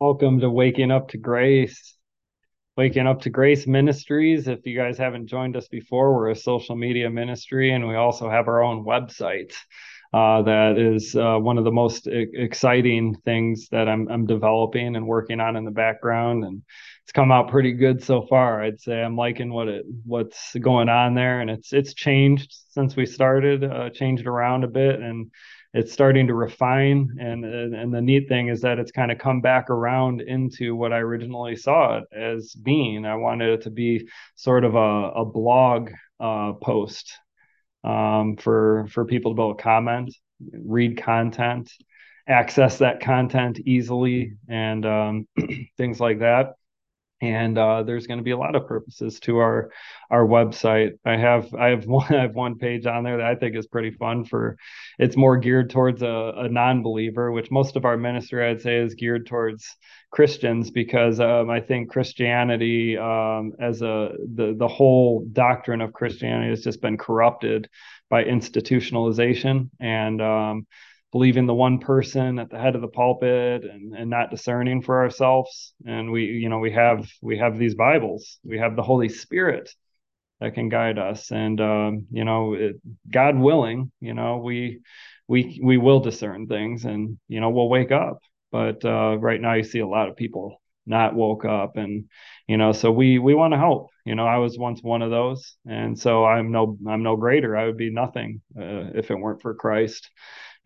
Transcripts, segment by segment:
Welcome to Waking Up to Grace. Waking Up to Grace Ministries. If you guys haven't joined us before, we're a social media ministry, and we also have our own website. That is one of the most exciting things that I'm developing and working on in the background, and it's come out pretty good so far. I'd say I'm liking what's going on there, and it's changed since we started, changed around a bit, and it's starting to refine. And the neat thing is that it's kind of come back around into what I originally saw it as being. I wanted it to be sort of a blog post for people to be able to comment, read content, access that content easily, and things like that. And there's going to be a lot of purposes to our website. I have one page on there that I think is pretty fun. It's more geared towards a non-believer, which most of our ministry, I'd say, is geared towards Christians, because I think Christianity, the whole doctrine of Christianity, has just been corrupted by institutionalization and believing the one person at the head of the pulpit and not discerning for ourselves. And we have these Bibles, we have the Holy Spirit that can guide us. And, God willing, we will discern things, and, we'll wake up. But right now you see a lot of people not woke up, and, so we want to help. I was once one of those. And so I'm no greater. I would be nothing if it weren't for Christ.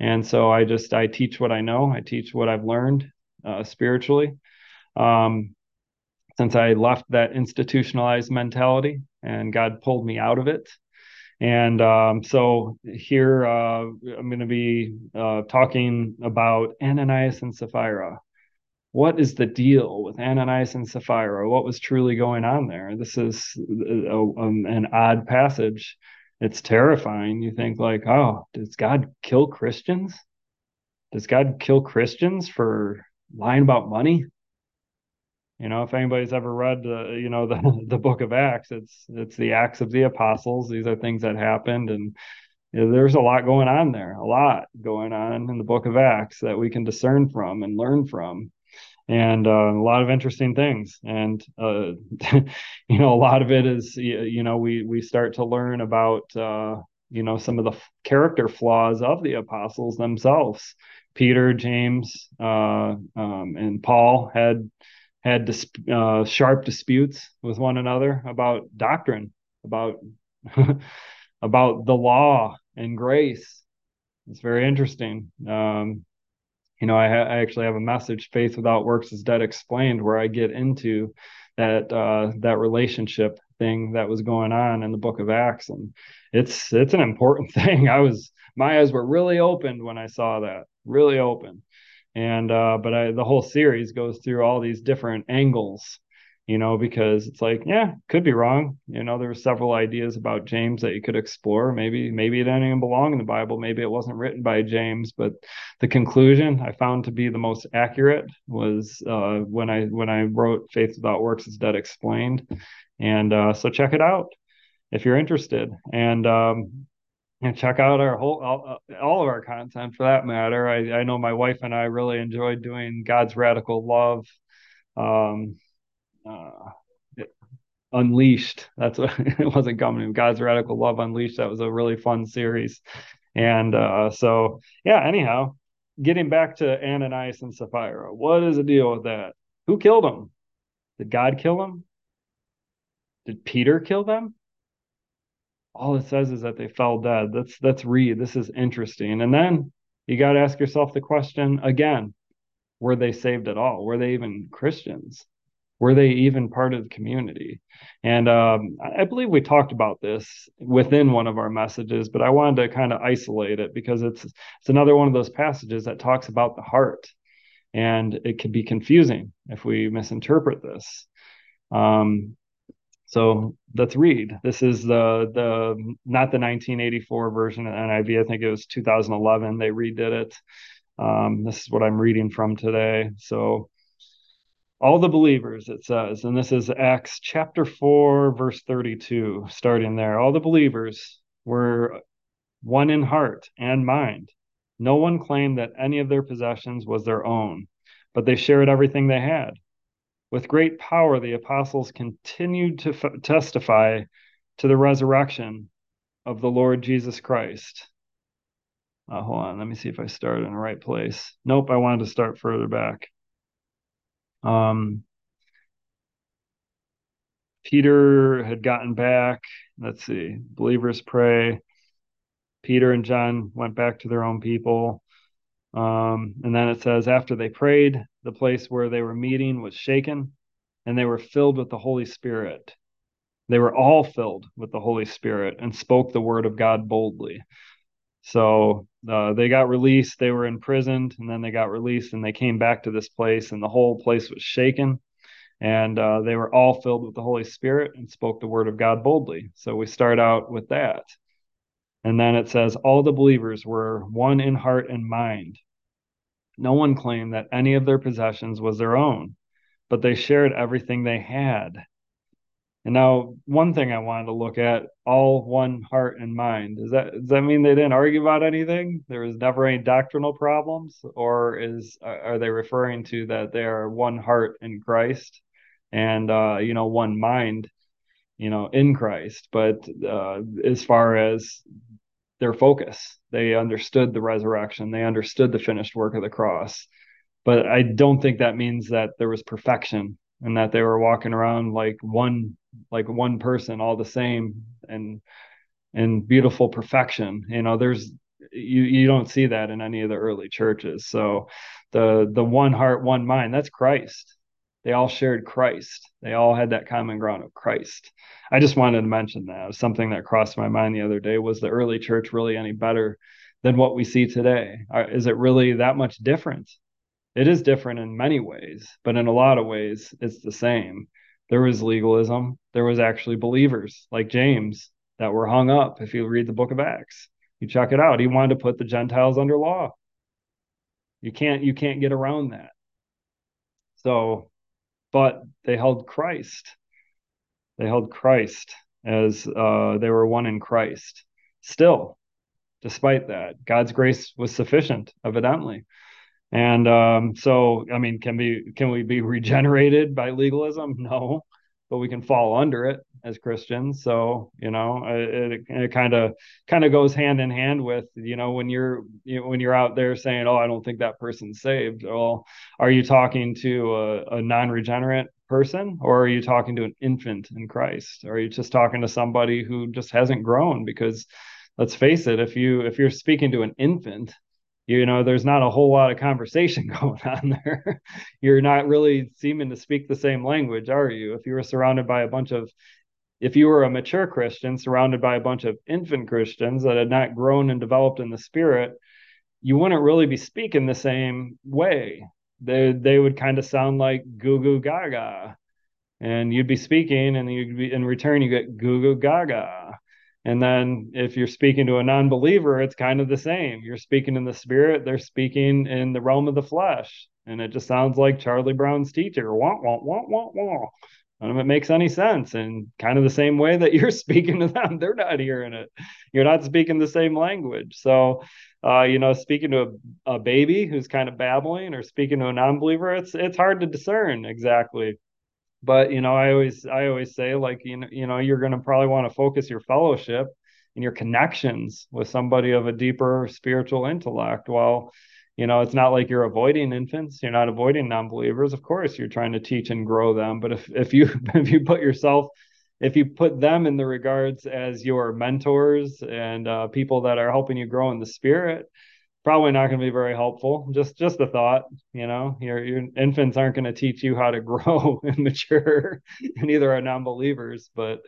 And so I teach what I know. I teach what I've learned spiritually since I left that institutionalized mentality, and God pulled me out of it. And so here I'm going to be talking about Ananias and Sapphira. What is the deal with Ananias and Sapphira? What was truly going on there? This is an odd passage. It's terrifying. You think like, oh, does God kill Christians? Does God kill Christians for lying about money? If anybody's ever read the book of Acts, it's the Acts of the Apostles. These are things that happened, and there's a lot going on there, a lot going on in the book of Acts that we can discern from and learn from. And a lot of interesting things. And, a lot of it is, we start to learn about, some of the character flaws of the apostles themselves. Peter, James, and Paul had sharp disputes with one another about doctrine, about about the law and grace. It's very interesting. I actually have a message, Faith Without Works is Dead Explained, where I get into that relationship thing that was going on in the book of Acts. And it's an important thing. My eyes were really opened when I saw that, really open. And, but the whole series goes through all these different angles, because it's like, yeah, could be wrong. There were several ideas about James that you could explore. Maybe it didn't even belong in the Bible. Maybe it wasn't written by James. But the conclusion I found to be the most accurate was when I wrote Faith Without Works is Dead Explained. And so check it out if you're interested. And check out our all of our content, for that matter. I know my wife and I really enjoyed doing God's Radical Love. Unleashed. That's what it wasn't coming. God's Radical Love Unleashed. That was a really fun series. And so, yeah, anyhow, getting back to Ananias and Sapphira. What is the deal with that? Who killed them? Did God kill them? Did Peter kill them? All it says is that they fell dead. Let's read. This is interesting. And then you got to ask yourself the question again. Were they saved at all? Were they even Christians? Were they even part of the community? And I believe we talked about this within one of our messages, but I wanted to kind of isolate it because it's another one of those passages that talks about the heart, and it can be confusing if we misinterpret this. So let's read. This is the not the 1984 version of NIV. I think it was 2011. They redid it. This is what I'm reading from today. So. All the believers, it says, and this is Acts chapter 4, verse 32, starting there. All the believers were one in heart and mind. No one claimed that any of their possessions was their own, but they shared everything they had. With great power, the apostles continued to testify to the resurrection of the Lord Jesus Christ. Hold on, let me see if I started in the right place. Nope, I wanted to start further back. Peter had gotten back. Let's see, believers pray. Peter and John went back to their own people. And then it says, after they prayed, the place where they were meeting was shaken, and they were filled with the Holy Spirit. They were all filled with the Holy Spirit and spoke the word of God boldly. So they got released, they were imprisoned, and then they got released, and they came back to this place, and the whole place was shaken. And they were all filled with the Holy Spirit and spoke the word of God boldly. So we start out with that. And then it says, all the believers were one in heart and mind. No one claimed that any of their possessions was their own, but they shared everything they had. And now, one thing I wanted to look at, all one heart and mind. Does that mean they didn't argue about anything? There was never any doctrinal problems? Or are they referring to that they are one heart in Christ and, one mind, in Christ? But as far as their focus, they understood the resurrection. They understood the finished work of the cross. But I don't think that means that there was perfection and that they were walking around like one person all the same and beautiful perfection. You don't see that in any of the early churches. So the one heart, one mind, that's Christ. They all shared Christ. They all had that common ground of Christ. I just wanted to mention that. Something that crossed my mind the other day, was the early church really any better than what we see today? Is it really that much different? It is different in many ways, but in a lot of ways, it's the same. There was legalism. There was actually believers like James that were hung up. If you read the book of Acts, you check it out. He wanted to put the Gentiles under law. You can't get around that. So, but they held Christ. They held Christ as they were one in Christ. Still, despite that, God's grace was sufficient, evidently. And can we be regenerated by legalism? No, but we can fall under it as Christians. So, it kind of goes hand in hand with, when you're out there saying, oh, I don't think that person's saved. Well, are you talking to a non-regenerate person, or are you talking to an infant in Christ? Or are you just talking to somebody who just hasn't grown? Because let's face it, if you're speaking to an infant, there's not a whole lot of conversation going on there. You're not really seeming to speak the same language, are you? If you were a mature Christian surrounded by a bunch of infant Christians that had not grown and developed in the Spirit, you wouldn't really be speaking the same way. They would kind of sound like goo goo gaga, and you'd be speaking, and in return you get goo goo gaga. And then if you're speaking to a non-believer, it's kind of the same. You're speaking in the Spirit. They're speaking in the realm of the flesh. And it just sounds like Charlie Brown's teacher. Wah, wah, wah, wah, wah. None of it makes any sense. And kind of the same way that you're speaking to them, they're not hearing it. You're not speaking the same language. So, speaking to a baby who's kind of babbling, or speaking to a non-believer, it's hard to discern exactly. But, I always say, you're going to probably want to focus your fellowship and your connections with somebody of a deeper spiritual intellect. Well, it's not like you're avoiding infants. You're not avoiding non-believers. Of course, you're trying to teach and grow them. But if you put them in the regards as your mentors and people that are helping you grow in the Spirit, probably not going to be very helpful. Just the thought, your infants aren't going to teach you how to grow and mature, and neither are non-believers. But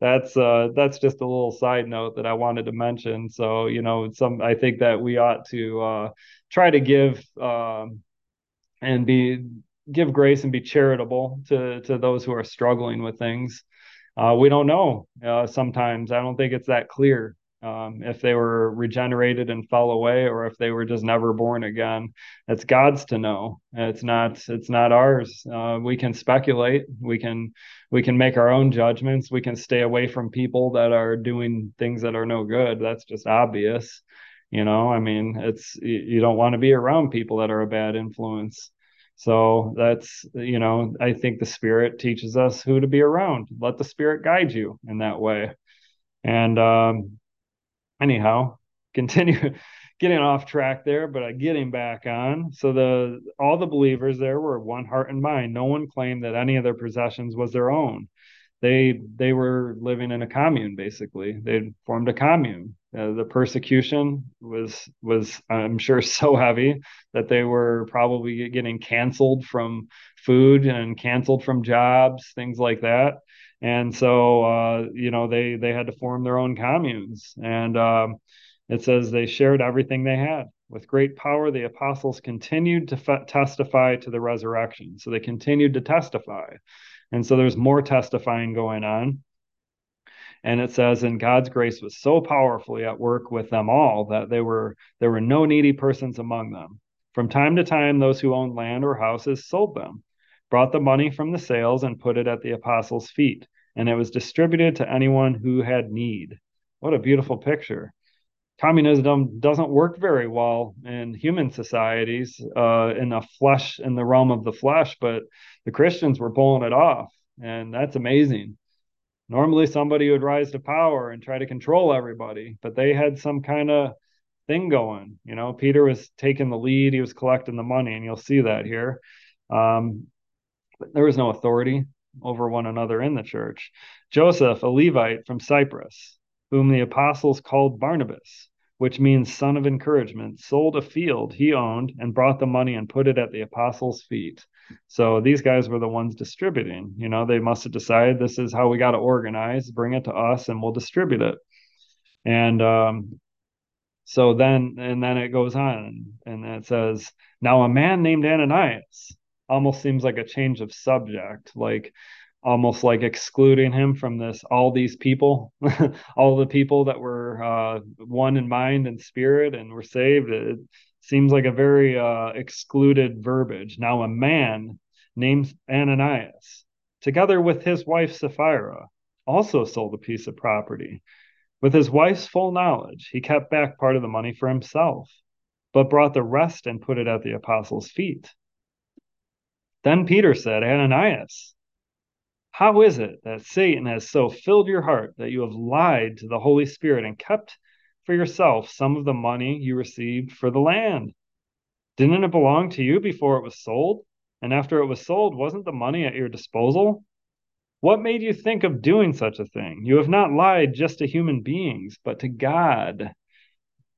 that's just a little side note that I wanted to mention. So, I think that we ought to try to give and give grace and be charitable to those who are struggling with things. We don't know. Sometimes I don't think it's that clear. If they were regenerated and fell away, or if they were just never born again, that's God's to know. It's not ours. We can speculate. We can make our own judgments. We can stay away from people that are doing things that are no good. That's just obvious. You don't want to be around people that are a bad influence. So that's, you know, I think the Spirit teaches us who to be around. Let the Spirit guide you in that way. And anyhow, continue getting off track there, but getting back on. So all the believers there were one heart and mind. No one claimed that any of their possessions was their own. They were living in a commune, basically. They formed a commune. The persecution was, I'm sure, so heavy that they were probably getting canceled from food and canceled from jobs, things like that. And so, they had to form their own communes. And it says they shared everything they had. With great power, the apostles continued to testify to the resurrection. So they continued to testify. And so there's more testifying going on. And it says, and God's grace was so powerfully at work with them all that there were no needy persons among them. From time to time, those who owned land or houses sold them, brought the money from the sales and put it at the apostles' feet. And it was distributed to anyone who had need. What a beautiful picture. Communism doesn't work very well in human societies, in the realm of the flesh, but the Christians were pulling it off. And that's amazing. Normally somebody would rise to power and try to control everybody, but they had some kind of thing going. You know, Peter was taking the lead. He was collecting the money, and you'll see that here. But there was no authority over one another in the church. Joseph, a Levite from Cyprus, whom the apostles called Barnabas, which means son of encouragement, sold a field he owned and brought the money and put it at the apostles' feet. So these guys were the ones distributing. You know, they must have decided this is how we got to organize, bring it to us and we'll distribute it. And so then it goes on and it says, now a man named Ananias. Almost seems like a change of subject, like almost like excluding him from this, all these people, all the people that were one in mind and spirit and were saved. It seems like a very excluded verbiage. Now a man named Ananias, together with his wife Sapphira, also sold a piece of property. With his wife's full knowledge, he kept back part of the money for himself, but brought the rest and put it at the apostles' feet. Then Peter said, Ananias, how is it that Satan has so filled your heart that you have lied to the Holy Spirit and kept for yourself some of the money you received for the land? Didn't it belong to you before it was sold? And after it was sold, wasn't the money at your disposal? What made you think of doing such a thing? You have not lied just to human beings, but to God.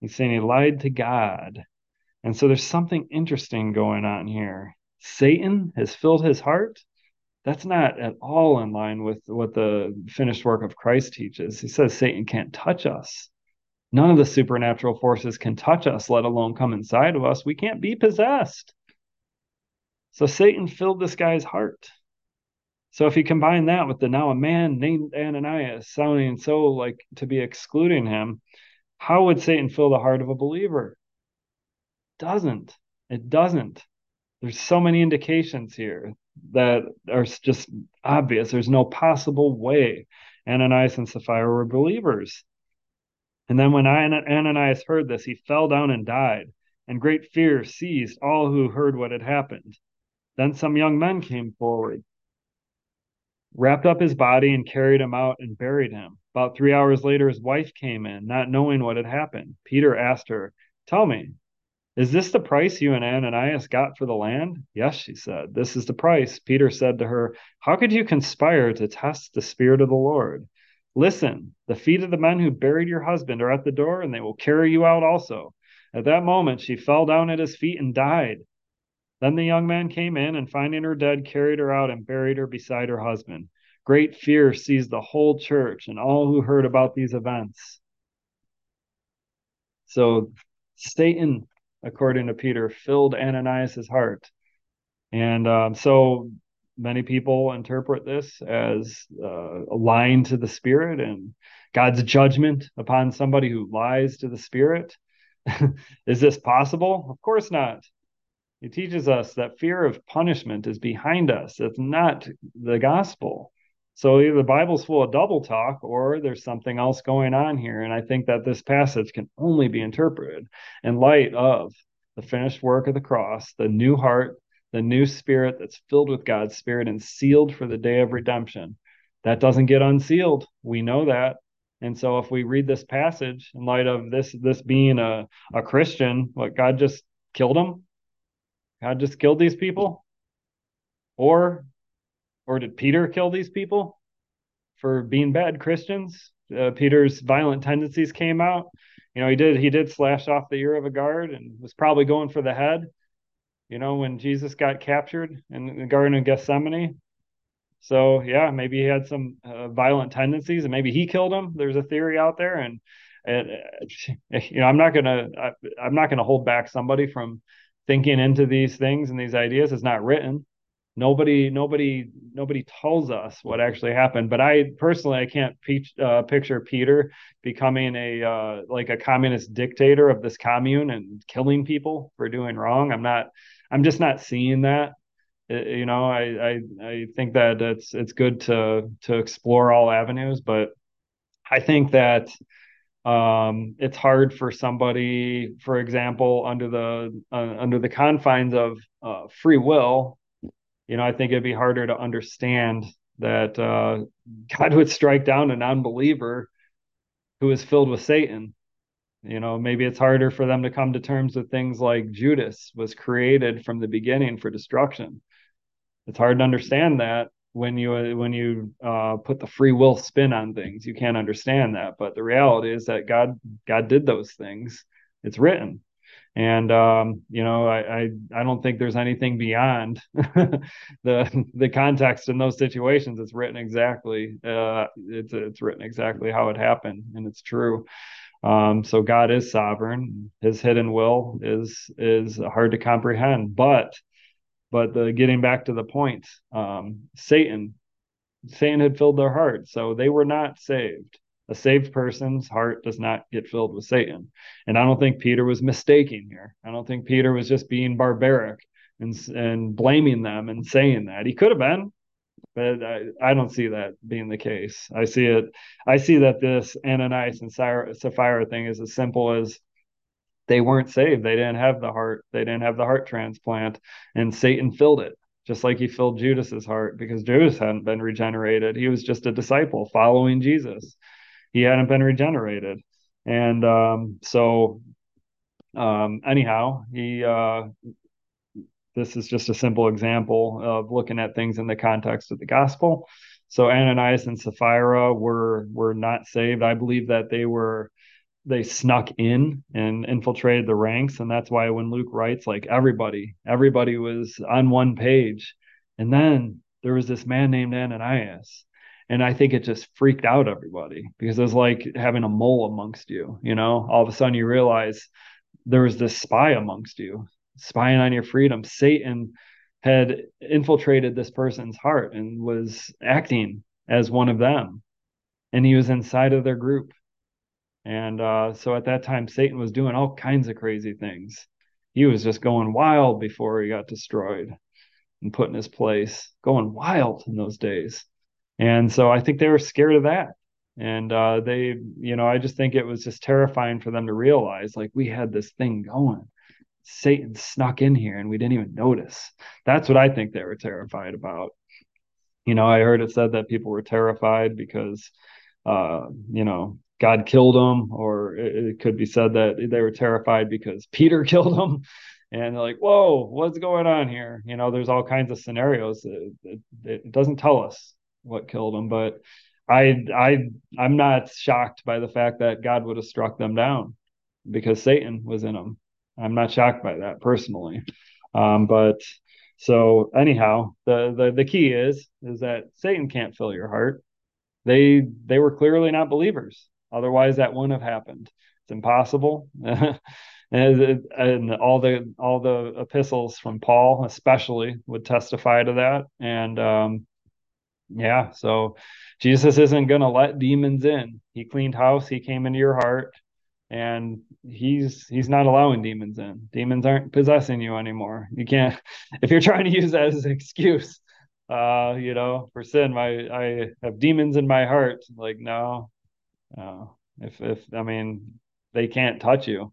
He's saying he lied to God. And so there's something interesting going on here. Satan has filled his heart. That's not at all in line with what the finished work of Christ teaches. He says Satan can't touch us. None of the supernatural forces can touch us, let alone come inside of us. We can't be possessed. So Satan filled this guy's heart. So if you combine that with the now a man named Ananias sounding so like to be excluding him, how would Satan fill the heart of a believer? It doesn't. There's so many indications here that are just obvious. There's no possible way Ananias and Sapphira were believers. And then when Ananias heard this, he fell down and died, and great fear seized all who heard what had happened. Then some young men came forward, wrapped up his body and carried him out and buried him. About 3 hours later, his wife came in, not knowing what had happened. Peter asked her, tell me, is this the price you and Ananias got for the land? Yes, she said. This is the price. Peter said to her, how could you conspire to test the Spirit of the Lord? Listen, the feet of the men who buried your husband are at the door, and they will carry you out also. At that moment, she fell down at his feet and died. Then the young man came in and finding her dead, carried her out and buried her beside her husband. Great fear seized the whole church and all who heard about these events. So Satan, according to Peter, filled Ananias' heart. And so many people interpret this as a lying to the Spirit and God's judgment upon somebody who lies to the Spirit. Is this possible? Of course not. It teaches us that fear of punishment is behind us. It's not the gospel. So either the Bible's full of double talk or there's something else going on here. And I think that this passage can only be interpreted in light of the finished work of the cross, the new heart, the new spirit that's filled with God's spirit and sealed for the day of redemption. That doesn't get unsealed. We know that. And so if we read this passage in light of this being a Christian, what, God just killed him? God just killed these people? Or did Peter kill these people for being bad Christians? Peter's violent tendencies came out. You know, he did slash off the ear of a guard and was probably going for the head. You know, when Jesus got captured in the Garden of Gethsemane. So, yeah, maybe he had some violent tendencies and maybe he killed him. There's a theory out there. And you know, I'm not going to hold back somebody from thinking into these things and these ideas. It's not written. Nobody tells us what actually happened. But I personally, I can't picture Peter becoming a communist dictator of this commune and killing people for doing wrong. I'm just not seeing that. You know, I think that it's good to explore all avenues, but I think that it's hard for somebody, for example, under the confines of free will. You know, I think it'd be harder to understand that God would strike down a non-believer who is filled with Satan. You know, maybe it's harder for them to come to terms with things like Judas was created from the beginning for destruction. It's hard to understand that when you put the free will spin on things. You can't understand that. But the reality is that God did those things. It's written. And, you know, I don't think there's anything beyond the context in those situations. It's written exactly. It's written exactly how it happened. And it's true. So God is sovereign. His hidden will is hard to comprehend. But getting back to the point, Satan had filled their heart. So they were not saved. A saved person's heart does not get filled with Satan. And I don't think Peter was mistaken here. I don't think Peter was just being barbaric and blaming them and saying that. He could have been, but I don't see that being the case. I see that this Ananias and Sapphira thing is as simple as they weren't saved. They didn't have the heart. They didn't have the heart transplant, and Satan filled it. Just like he filled Judas's heart, because Judas hadn't been regenerated. He was just a disciple following Jesus. He hadn't been regenerated. And anyhow, this is just a simple example of looking at things in the context of the gospel. So Ananias and Sapphira were not saved. I believe that they snuck in and infiltrated the ranks. And that's why when Luke writes, like everybody was on one page. And then there was this man named Ananias. And I think it just freaked out everybody, because it was like having a mole amongst you. You know, all of a sudden you realize there was this spy amongst you, spying on your freedom. Satan had infiltrated this person's heart and was acting as one of them. And he was inside of their group. And so at that time, Satan was doing all kinds of crazy things. He was just going wild before he got destroyed and put in his place, going wild in those days. And so I think they were scared of that. And they, you know, I just think it was just terrifying for them to realize, like, we had this thing going. Satan snuck in here and we didn't even notice. That's what I think they were terrified about. You know, I heard it said that people were terrified because, you know, God killed them, or it could be said that they were terrified because Peter killed them. And they're like, whoa, what's going on here? You know, there's all kinds of scenarios. It doesn't tell us what killed them, but I'm not shocked by the fact that God would have struck them down because Satan was in them. I'm not shocked by that personally. But so anyhow, the key is that Satan can't fill your heart. They were clearly not believers. Otherwise that wouldn't have happened. It's impossible. And all the epistles from Paul especially would testify to that. And, yeah, so Jesus isn't going to let demons in. He cleaned house. He came into your heart, and he's not allowing demons in. Demons aren't possessing you anymore. You can't, if you're trying to use that as an excuse, you know, for sin, I have demons in my heart. Like, no, if I mean, they can't touch you.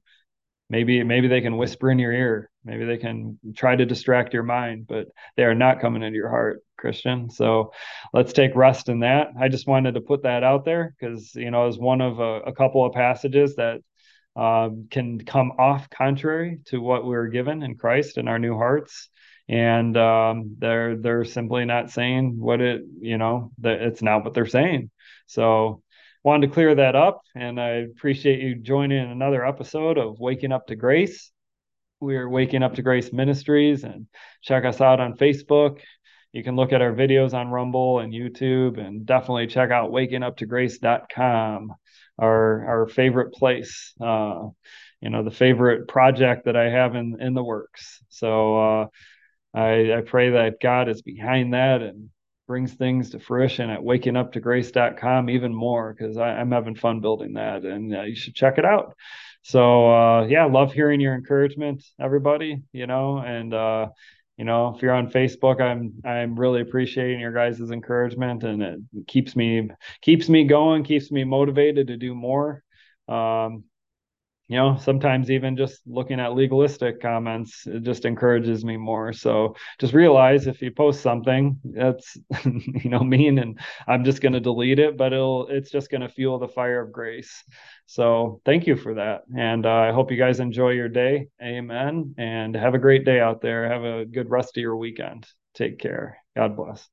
Maybe they can whisper in your ear. Maybe they can try to distract your mind, but they are not coming into your heart, Christian. So let's take rest in that. I just wanted to put that out there because, you know, as one of a couple of passages that can come off contrary to what we're given in Christ in our new hearts. And they're simply not saying what it, you know, that it's not what they're saying. So wanted to clear that up, and I appreciate you joining another episode of Waking Up to Grace. We're Waking Up to Grace Ministries, and check us out on Facebook. You can look at our videos on Rumble and YouTube, and definitely check out wakinguptograce.com, our favorite place, you know, the favorite project that I have in the works. So I pray that God is behind that and brings things to fruition at wakinguptograce.com even more, because I'm having fun building that, and you should check it out. So, yeah, love hearing your encouragement, everybody, you know, and, you know, if you're on Facebook, I'm really appreciating your guys' encouragement, and it keeps me going, keeps me motivated to do more. You know, sometimes even just looking at legalistic comments, it just encourages me more. So just realize if you post something that's, you know, mean, and I'm just going to delete it, but it's just going to fuel the fire of grace. So thank you for that. And I hope you guys enjoy your day. Amen. And have a great day out there. Have a good rest of your weekend. Take care. God bless.